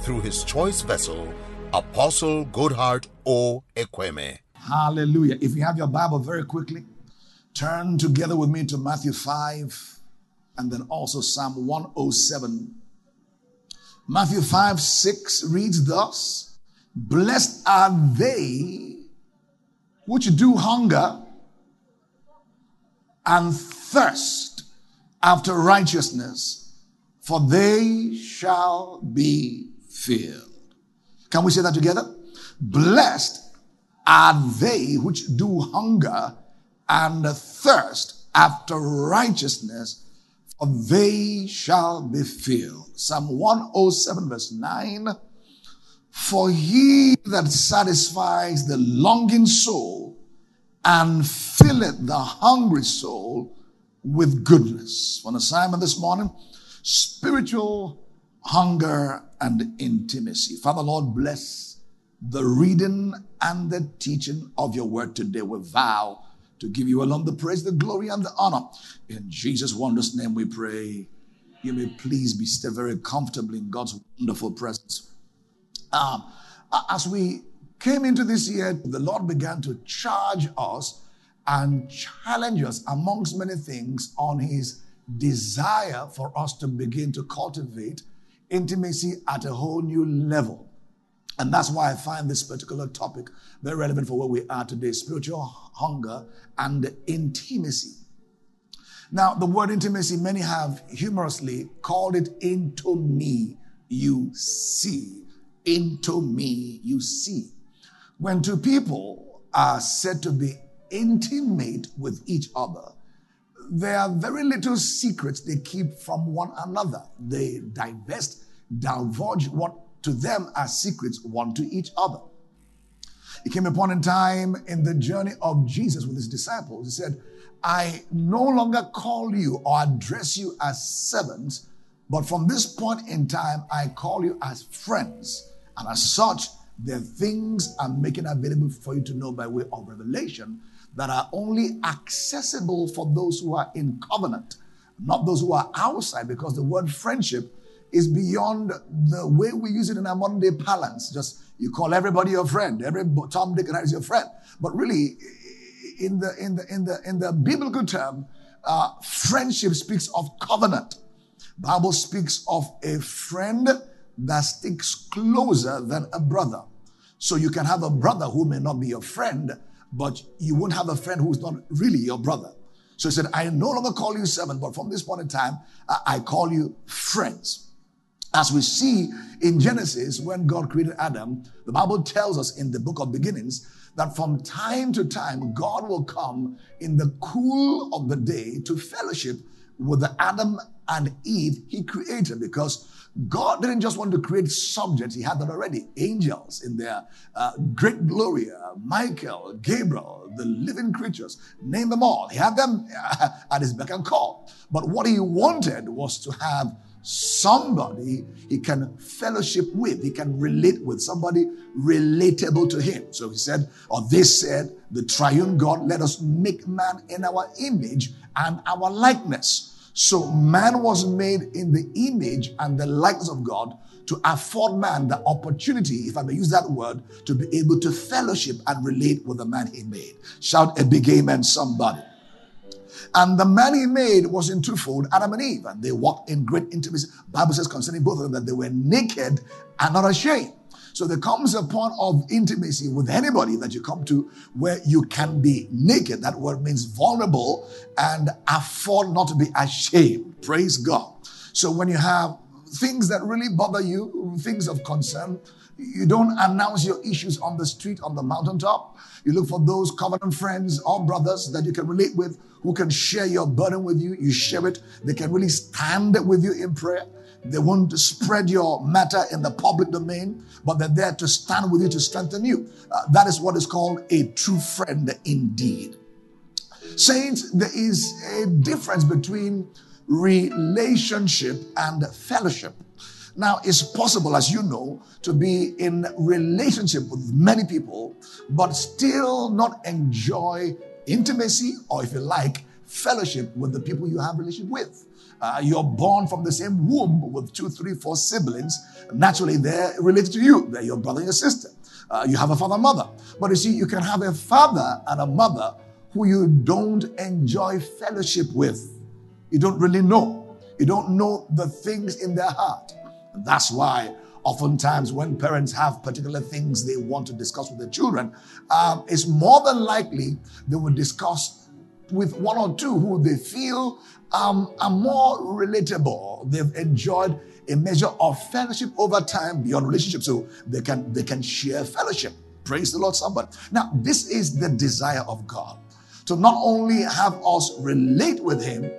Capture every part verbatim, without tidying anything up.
through his choice vessel, Apostle Goodheart O Equeme. Hallelujah. If you have your Bible, very quickly, turn together with me to Matthew five and then also Psalm one oh seven. Matthew five, six reads thus: Blessed are they which do hunger and thirst after righteousness, for they shall be filled. Can we say that together? Blessed are they which do hunger and thirst after righteousness, for they shall be filled. Psalm one oh seven verse nine. For he that satisfies the longing soul and filleth the hungry soul with goodness. For an assignment this morning, spiritual hunger and intimacy. Father, Lord, bless the reading and the teaching of your word today. We vow to give you alone the praise, the glory, and the honor. In Jesus' wondrous name we pray. You may please be still very comfortably in God's wonderful presence. Um, as we came into this year, the Lord began to charge us and challenge us, amongst many things, on his desire for us to begin to cultivate intimacy at a whole new level. And that's why I find this particular topic very relevant for where we are today: spiritual hunger and intimacy. Now, the word intimacy, many have humorously called it "into me you see." Into me you see. When two people are said to be intimate with each other, there are very little secrets they keep from one another. They divest, divulge what to them are secrets, one to each other. It came upon a time in the journey of Jesus with his disciples. He said, I no longer call you or address you as servants, but from this point in time, I call you as friends. And as such, there are things I'm making available for you to know by way of revelation that are only accessible for those who are in covenant, not those who are outside, because the word friendship is beyond the way we use it in our modern day parlance. Just, you call everybody your friend. Every Tom, Dick, and Harry is your friend. But really, in the in the in the in the biblical term, uh, friendship speaks of covenant. The Bible speaks of a friend that sticks closer than a brother. So you can have a brother who may not be your friend, but you won't have a friend who's not really your brother. So he said, I no longer call you servant, but from this point in time, I call you friends. As we see in Genesis, when God created Adam, the Bible tells us in the book of Beginnings that from time to time, God will come in the cool of the day to fellowship with the Adam and Eve he created, because God didn't just want to create subjects. He had that already. Angels in their uh, great glory, Michael, Gabriel, the living creatures, name them all. He had them uh, at his beck and call. But what he wanted was to have somebody he can fellowship with, he can relate with, somebody relatable to him. So he said, or they said, the triune God, let us make man in our image and our likeness. So man was made in the image and the likeness of God to afford man the opportunity, if I may use that word, to be able to fellowship and relate with the man he made. Shout a big amen, somebody. And the man he made was in twofold, Adam and Eve, and they walked in great intimacy. The Bible says concerning both of them that they were naked and not ashamed. So there comes a point of intimacy with anybody that you come to where you can be naked. That word means vulnerable and afford not to be ashamed. Praise God. So when you have things that really bother you, things of concern, you don't announce your issues on the street, on the mountaintop. You look for those covenant friends or brothers that you can relate with, who can share your burden with you. You share it. They can really stand with you in prayer. They want to spread your matter in the public domain, but they're there to stand with you, to strengthen you. Uh, that is what is called a true friend indeed. Saints, there is a difference between relationship and fellowship. Now, it's possible, as you know, to be in relationship with many people, but still not enjoy intimacy, or if you like, fellowship with the people you have relationship with. Uh, you're born from the same womb with two, three, four siblings. Naturally, they're related to you. They're your brother and your sister. Uh, you have a father and mother. But you see, you can have a father and a mother who you don't enjoy fellowship with. You don't really know. You don't know the things in their heart. And that's why oftentimes when parents have particular things they want to discuss with their children, um, it's more than likely they will discuss with one or two who they feel um, are more relatable. They've enjoyed a measure of fellowship over time beyond relationship, so they can, they can share fellowship. Praise the Lord, somebody. Now, this is the desire of God, to not only have us relate with Him,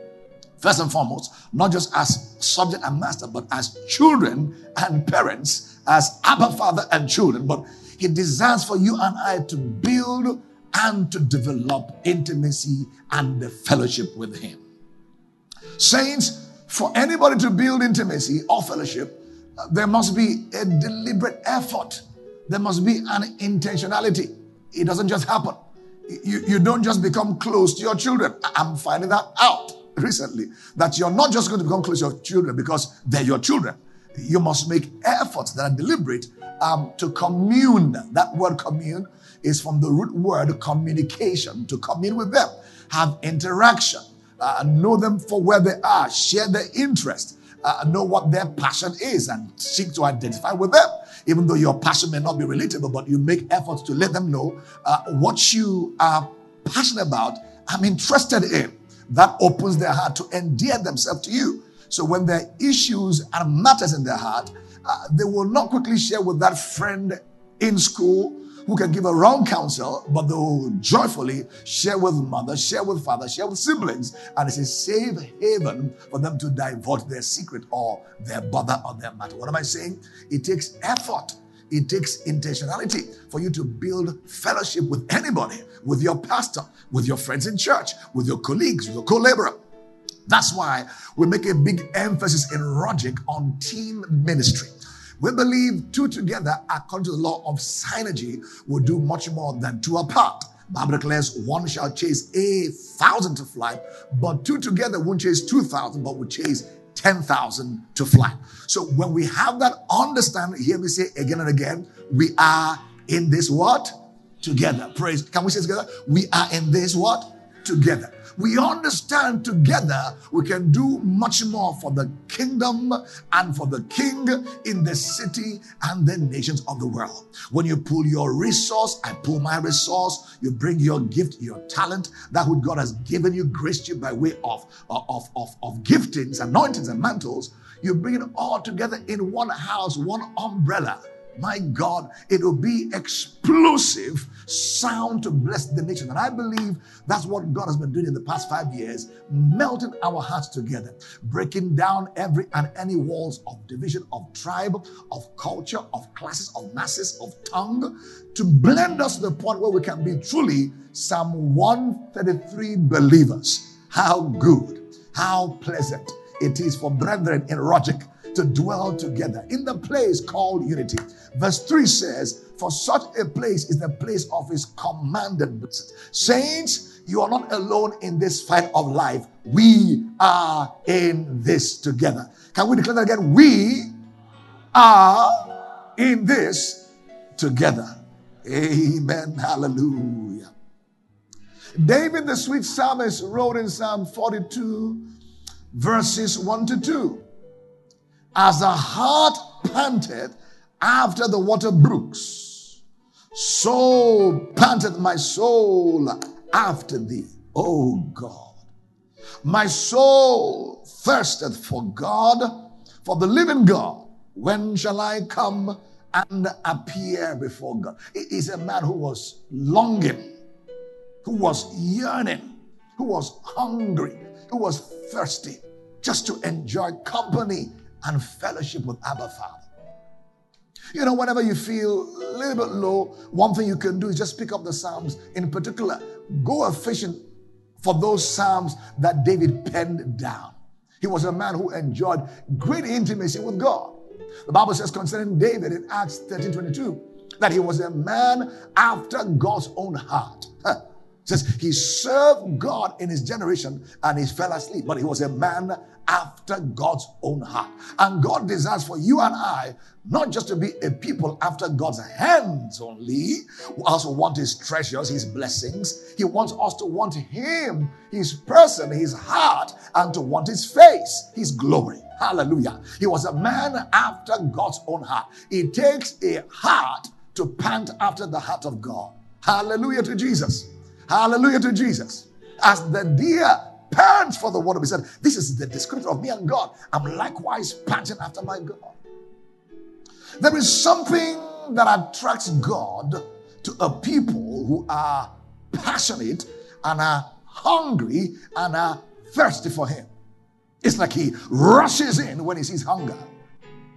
first and foremost, not just as subject and master, but as children and parents, as Abba Father and children. But He desires for you and I to build and to develop intimacy and the fellowship with Him. Saints, for anybody to build intimacy or fellowship, there must be a deliberate effort. There must be an intentionality. It doesn't just happen. You, you don't just become close to your children. I'm finding that out recently, that you're not just going to become close to your children because they're your children. You must make efforts that are deliberate um, to commune. That word commune is from the root word communication, to commune with them, have interaction, uh, know them for where they are, share their interest, uh, know what their passion is, and seek to identify with them. Even though your passion may not be relatable, but you make efforts to let them know uh, what you are passionate about, I'm interested in. That opens their heart to endear themselves to you. So when there are issues and matters in their heart, uh, they will not quickly share with that friend in school who can give a wrong counsel, but they will joyfully share with mother, share with father, share with siblings. And it's a safe haven for them to divulge their secret or their bother or their matter. What am I saying? It takes effort. It takes intentionality for you to build fellowship with anybody, with your pastor, with your friends in church, with your colleagues, with your co-laborer. That's why we make a big emphasis in Rogic on team ministry. We believe two together, according to the law of synergy, will do much more than two apart. The Bible declares one shall chase a thousand to flight, but two together won't chase two thousand, but will chase ten thousand to flight. So when we have that understanding, hear me say again and again, we are in this what? Together. Praise. Can we say together? We are in this what? Together. We understand together we can do much more for the kingdom and for the king in the city and the nations of the world. When you pull your resource, I pull my resource. You bring your gift, your talent, that which God has given you, graced you by way of, of, of, of giftings, anointings, and mantles. You bring it all together in one house, one umbrella. My God, it will be explosive sound to bless the nation. And I believe that's what God has been doing in the past five years, melting our hearts together, breaking down every and any walls of division, of tribe, of culture, of classes, of masses, of tongue, to blend us to the point where we can be truly Psalm one thirty-three believers. How good, how pleasant it is for brethren in Rogic to dwell together in the place called unity. Verse three says, for such a place is the place of His commanded blessing. Saints, you are not alone in this fight of life. We are in this together. Can we declare that again? We are in this together. Amen. Hallelujah. David, the sweet psalmist, wrote in Psalm forty-two, verses one to two. As the hart panteth after the water brooks, so panteth my soul after thee, O God. My soul thirsteth for God, for the living God. When shall I come and appear before God? It is a man who was longing, who was yearning, who was hungry, who was thirsty, just to enjoy company and fellowship with Abba Father. You know, whenever you feel a little bit low, one thing you can do is just pick up the Psalms. In particular, go a fishing for those Psalms that David penned down. He was a man who enjoyed great intimacy with God. The Bible says concerning David in Acts thirteen twenty-two that he was a man after God's own heart. Huh. It says he served God in his generation and he fell asleep, but he was a man after God's own heart. And God desires for you and I not just to be a people after God's hands only, who also want his treasures, his blessings. He wants us to want him, his person, his heart, and to want his face, his glory. Hallelujah. He was a man after God's own heart. It takes a heart to pant after the heart of God. Hallelujah to Jesus. Hallelujah to Jesus. As the deer pants for the water, he said, this is the description of me and God. I'm likewise panting after my God. There is something that attracts God to a people who are passionate and are hungry and are thirsty for him. It's like he rushes in when he sees hunger.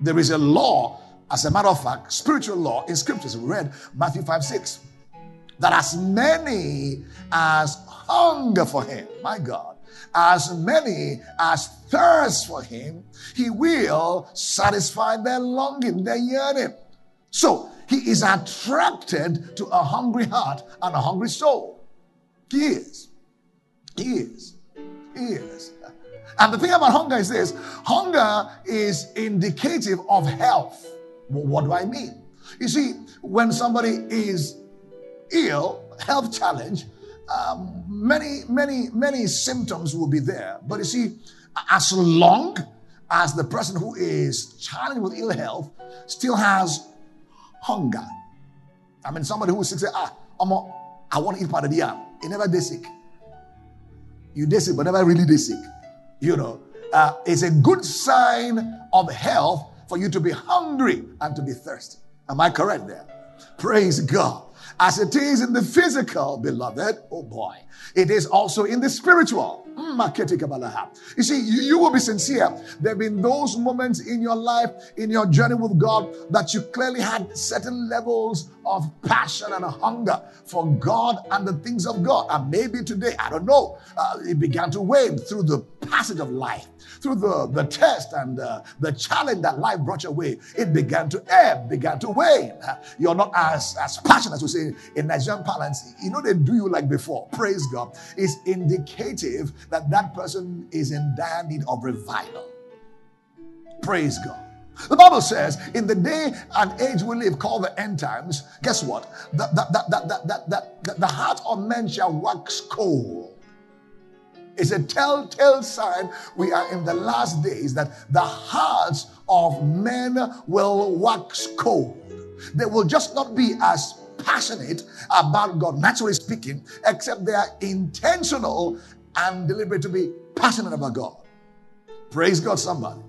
There is a law, as a matter of fact, spiritual law in scriptures. We read Matthew five six. That as many as hunger for him, my God, as many as thirst for him, he will satisfy their longing, their yearning. So he is attracted to a hungry heart and a hungry soul. He is. He is. He is. And the thing about hunger is this: hunger is indicative of health. Well, what do I mean? You see, when somebody is ill, health challenge, um, many, many, many symptoms will be there. But you see, as long as the person who is challenged with ill health still has hunger. I mean, somebody who is sick say, ah, Omo, I want to eat part of the yam. You never day sick. You day sick, but never really day sick. You know, uh, it's a good sign of health for you to be hungry and to be thirsty. Am I correct there? Praise God. As it is in the physical, beloved, oh boy, it is also in the spiritual. You see, you, you will be sincere. There have been those moments in your life, in your journey with God, that you clearly had certain levels of passion and a hunger for God and the things of God. And maybe today, I don't know, uh, it began to wane through the passage of life, through the, the test and uh, the challenge that life brought your way. It began to ebb, began to wane. You're not as, as passionate as we say in Nigerian parlance. You know they do you like before. Praise God. It's indicative that that person is in dire need of revival. Praise God. The Bible says, in the day and age we live, called the end times, guess what? The, the, the, the, the, the, the, the heart of men shall wax cold. It's a telltale sign we are in the last days that the hearts of men will wax cold. They will just not be as passionate about God, naturally speaking, except they are intentional and deliberate to be passionate about God. Praise God, somebody.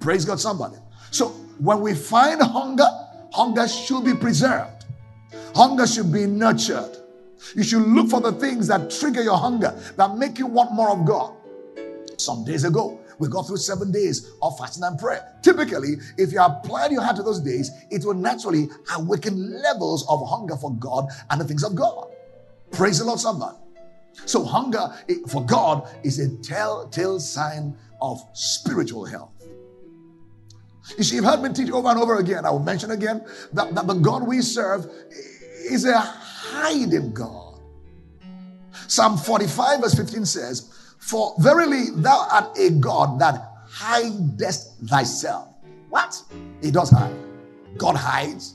Praise God, somebody. So when we find hunger, hunger should be preserved. Hunger should be nurtured. You should look for the things that trigger your hunger, that make you want more of God. Some days ago, we got through seven days of fasting and prayer. Typically, if you apply your heart to those days, it will naturally awaken levels of hunger for God and the things of God. Praise the Lord, somebody. So hunger for God is a telltale sign of spiritual health. You see, you've heard me teach over and over again. I will mention again that, that the God we serve is a hiding God. Psalm forty-five verse fifteen says, for verily thou art a God that hidest thyself. What? He does hide. God hides.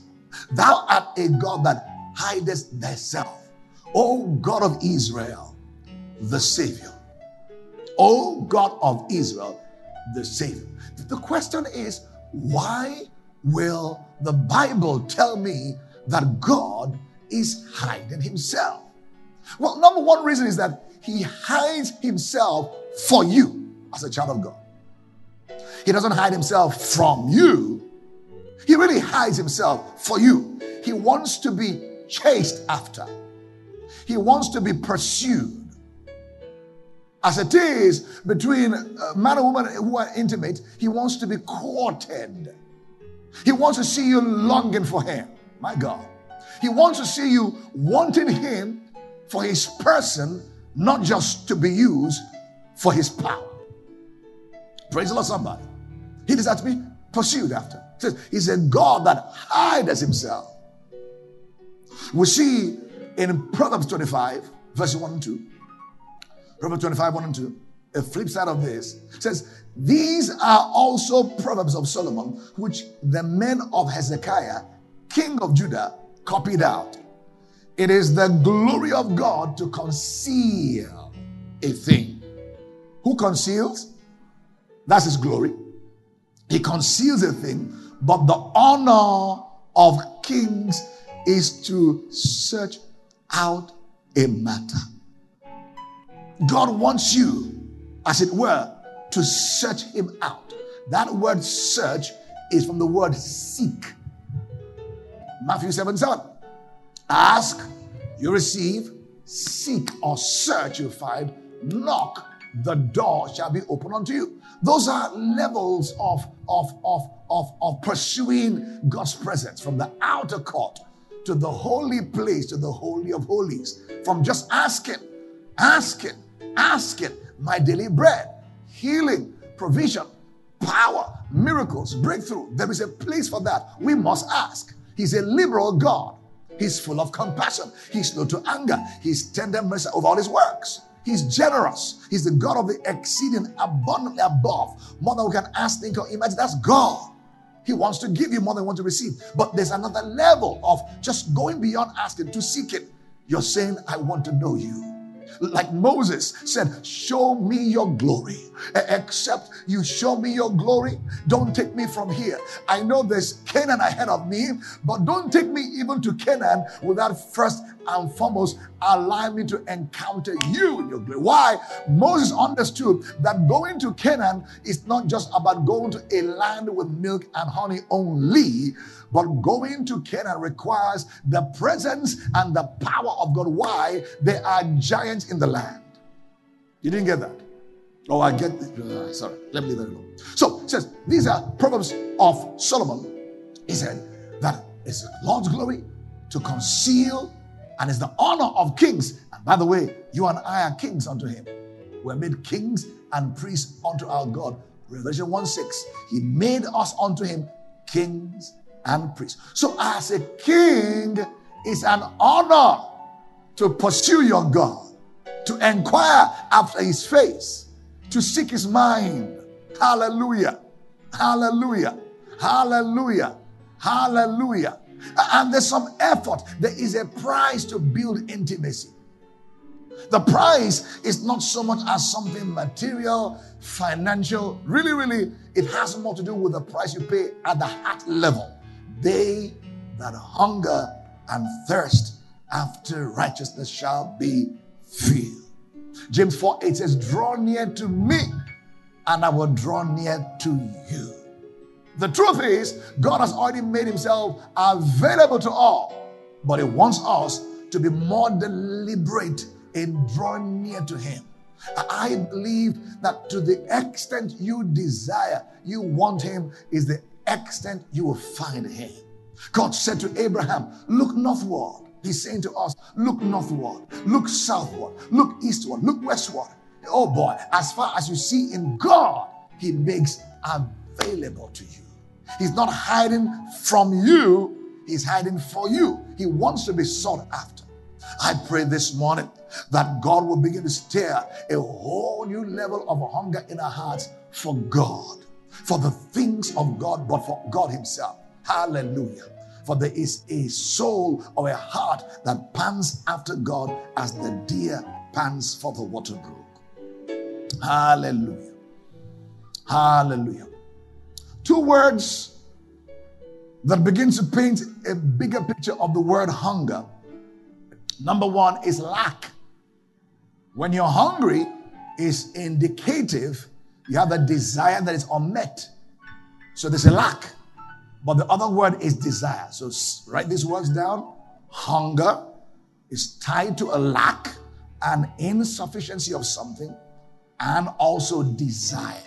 Thou art a God that hidest thyself. O God of Israel, the Savior. O God of Israel, the Savior. The question is, why will the Bible tell me that God is hiding himself? Well, number one reason is that he hides himself for you as a child of God. He doesn't hide himself from you. He really hides himself for you. He wants to be chased after. He wants to be pursued. As it is between man and woman who are intimate, he wants to be courted. He wants to see you longing for him. My God. He wants to see you wanting him for his person, not just to be used for his power. Praise the Lord, somebody. He desires to be pursued after. He says, he's a God that hides himself. We see in Proverbs twenty-five, verses one and two. Proverbs twenty-five, one and two. A flip side of this. It says, these are also Proverbs of Solomon, which the men of Hezekiah, king of Judah, copied out. It is the glory of God to conceal a thing. Who conceals? That's his glory. He conceals a thing, but the honor of kings is to search out a matter. God wants you, as it were, to search him out. That word search is from the word seek. Matthew seven, seven. Ask, you receive. Seek or search, you find. Knock, the door shall be open unto you. Those are levels of, of, of, of, of pursuing God's presence, from the outer court to the holy place, to the holy of holies. From just asking, asking, asking, my daily bread, healing, provision, power, miracles, breakthrough. There is a place for that. We must ask. He's a liberal God. He's full of compassion. He's slow to anger. He's tender mercy over all his works. He's generous. He's the God of the exceeding abundantly above, more than we can ask, think, or imagine. That's God. He wants to give you more than you want to receive. But there's another level of just going beyond asking to seek it. You're saying, I want to know you. Like Moses said, show me your glory. Except you show me your glory, don't take me from here. I know there's Canaan ahead of me, but don't take me even to Canaan without first and foremost allowing me to encounter you in your glory. Why? Moses understood that going to Canaan is not just about going to a land with milk and honey only, but going to Canaan requires the presence and the power of God. Why? There are giants in the land. You didn't get that? Oh, I get it. Sorry, let me leave that alone. So, it says, these are Proverbs of Solomon. He said that it's the Lord's glory to conceal, and it's the honor of kings. And by the way, you and I are kings unto him. We're made kings and priests unto our God. Revelation one, six. He made us unto him kings and priest. So as a king, it's an honor to pursue your God, to inquire after his face, to seek his mind. Hallelujah. Hallelujah. Hallelujah. Hallelujah. And there's some effort. There is a price to build intimacy. The price is not so much as something material, financial. Really, really, it has more to do with the price you pay at the heart level. They that hunger and thirst after righteousness shall be filled. James four, eight says, draw near to me and I will draw near to you. The truth is, God has already made himself available to all, but he wants us to be more deliberate in drawing near to him. I believe that to the extent you desire, you want him, is the extent you will find him. God said to Abraham, look northward. He's saying to us, look northward, look southward, look eastward, look westward. Oh boy, as far as you see in God, he makes available to you. He's not hiding from you, he's hiding for you. He wants to be sought after. I pray this morning that God will begin to stir a whole new level of hunger in our hearts for God, for the things of God, but for God himself. Hallelujah. For there is a soul or a heart that pants after God as the deer pants for the water brook. Hallelujah. Hallelujah. Two words that begins to paint a bigger picture of the word hunger. Number one is lack. When you're hungry, it's indicative you have a desire that is unmet. So there's a lack. But the other word is desire. So write these words down. Hunger is tied to a lack, an insufficiency of something. and also desire.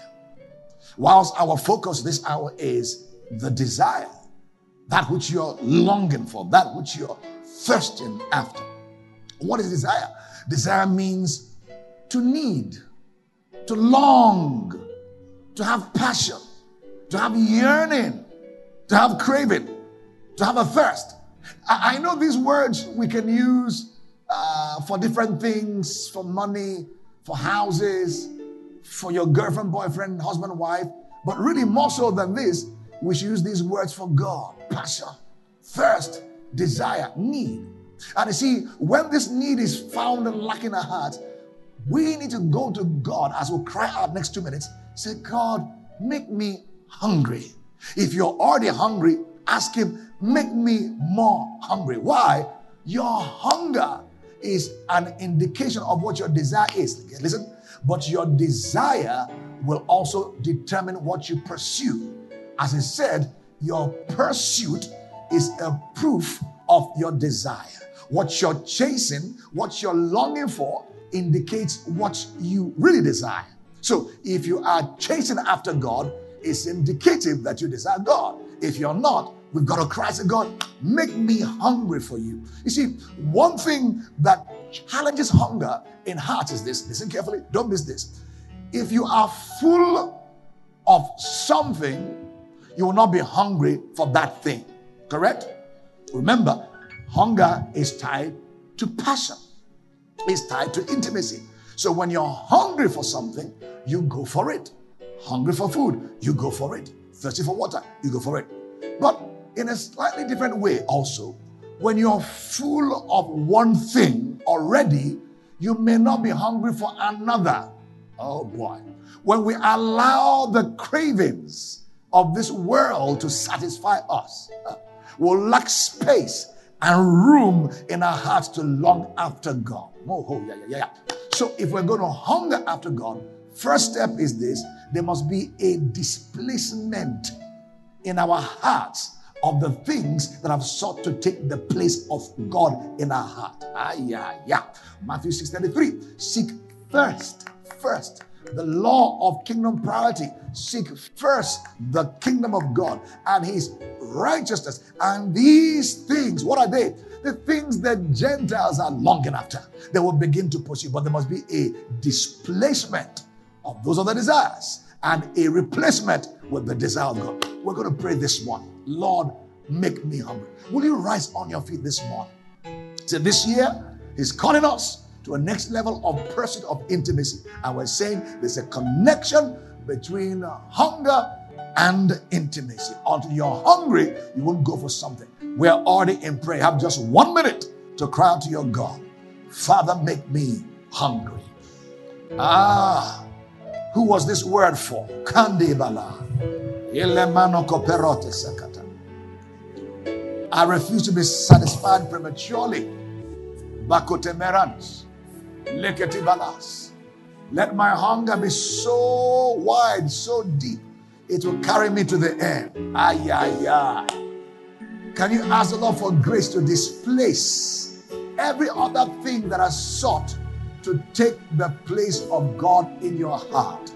Whilst our focus this hour is the desire, that which you're longing for, that which you're thirsting after. What is desire? Desire means to need, to long, to have passion, to have yearning, to have craving, to have a thirst. I, I know these words we can use uh, for different things, for money, for houses, for your girlfriend, boyfriend, husband, wife. But really more so than this, we should use these words for God. Passion, thirst, desire, need. And you see, when this need is found and lacking in our hearts, we need to go to God as we cry out next two minutes. Say, God, make me hungry. If you're already hungry, ask him, make me more hungry. Why? Your hunger is an indication of what your desire is. Listen, but your desire will also determine what you pursue. As I said, your pursuit is a proof of your desire. What you're chasing, what you're longing for, indicates what you really desire. So if you are chasing after God, it's indicative that you desire God. If you're not, we've got to cry to God, make me hungry for you. You see, one thing that challenges hunger in hearts is this. Listen carefully, don't miss this. If you are full of something, you will not be hungry for that thing. Correct? Remember, hunger is tied to passion. It's tied to intimacy. So when you're hungry for something, you go for it. Hungry for food, you go for it. Thirsty for water, you go for it. But in a slightly different way also, when you're full of one thing already, you may not be hungry for another. Oh boy. When we allow the cravings of this world to satisfy us, we'll lack space and room in our hearts to long after God. Oh, yeah, yeah, yeah. So if we're going to hunger after God, first step is this. There must be a displacement in our hearts of the things that have sought to take the place of God in our heart. Ah, yeah, yeah. Matthew six thirty-three, seek first, first. The law of kingdom priority. Seek first the kingdom of God and his righteousness. And these things, what are they? The things that Gentiles are longing after. They will begin to pursue, but there must be a displacement of those other desires and a replacement with the desire of God. We're going to pray this morning. Lord, make me hungry. Will you rise on your feet this morning? So this year, he's calling us to a next level of pursuit of intimacy. I was saying there's a connection between hunger and intimacy. Until you're hungry, you won't go for something. We're already in prayer. Have just one minute to cry out to your God. Father, make me hungry. Ah, who was this word for? I refuse to be satisfied prematurely. Bakotemerans. Leketibalas. Let my hunger be so wide, so deep, it will carry me to the end. Ay, ay, ay. Can you ask the Lord for grace to displace every other thing that has sought to take the place of God in your heart?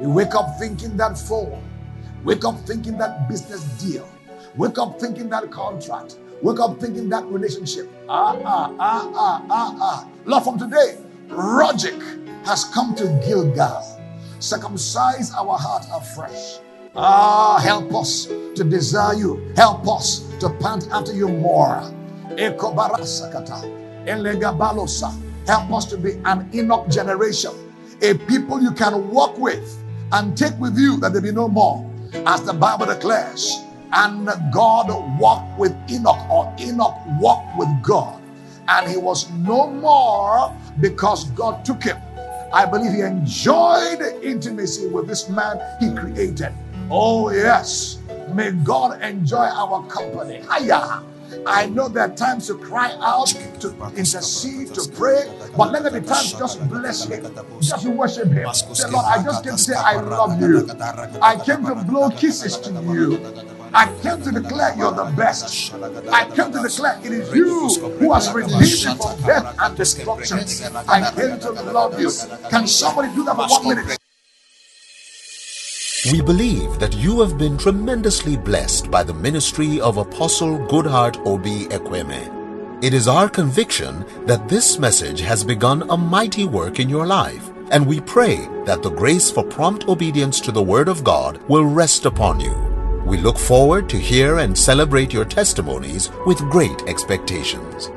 You wake up thinking that phone. Wake up thinking that business deal. Wake up thinking that contract. Wake up thinking that relationship. Ah, ah, ah, ah, ah, ah. Lord, from today, logic has come to Gilgal. Circumcise our heart afresh. Ah, help us to desire you. Help us to pant after you more. Help us to be an Enoch generation. A people you can walk with and take with you that there be no more. As the Bible declares, and God walked with Enoch, or Enoch walked with God. And he was no more because God took him. I believe he enjoyed intimacy with this man he created. Oh yes, may God enjoy our company. Hiya. I know there are times to cry out, to intercede, to pray, but let there be times just bless him, just worship him. Say, Lord, I just came to say I love you. I came to blow kisses to you. I came to declare you're the best. I came to declare it is you who has redeemed me from death and destruction. I came to love you. Can somebody do that for one minute? We believe that you have been tremendously blessed by the ministry of Apostle Goodheart O Equeme. It is our conviction that this message has begun a mighty work in your life, and we pray that the grace for prompt obedience to the Word of God will rest upon you. We look forward to hear and celebrate your testimonies with great expectations.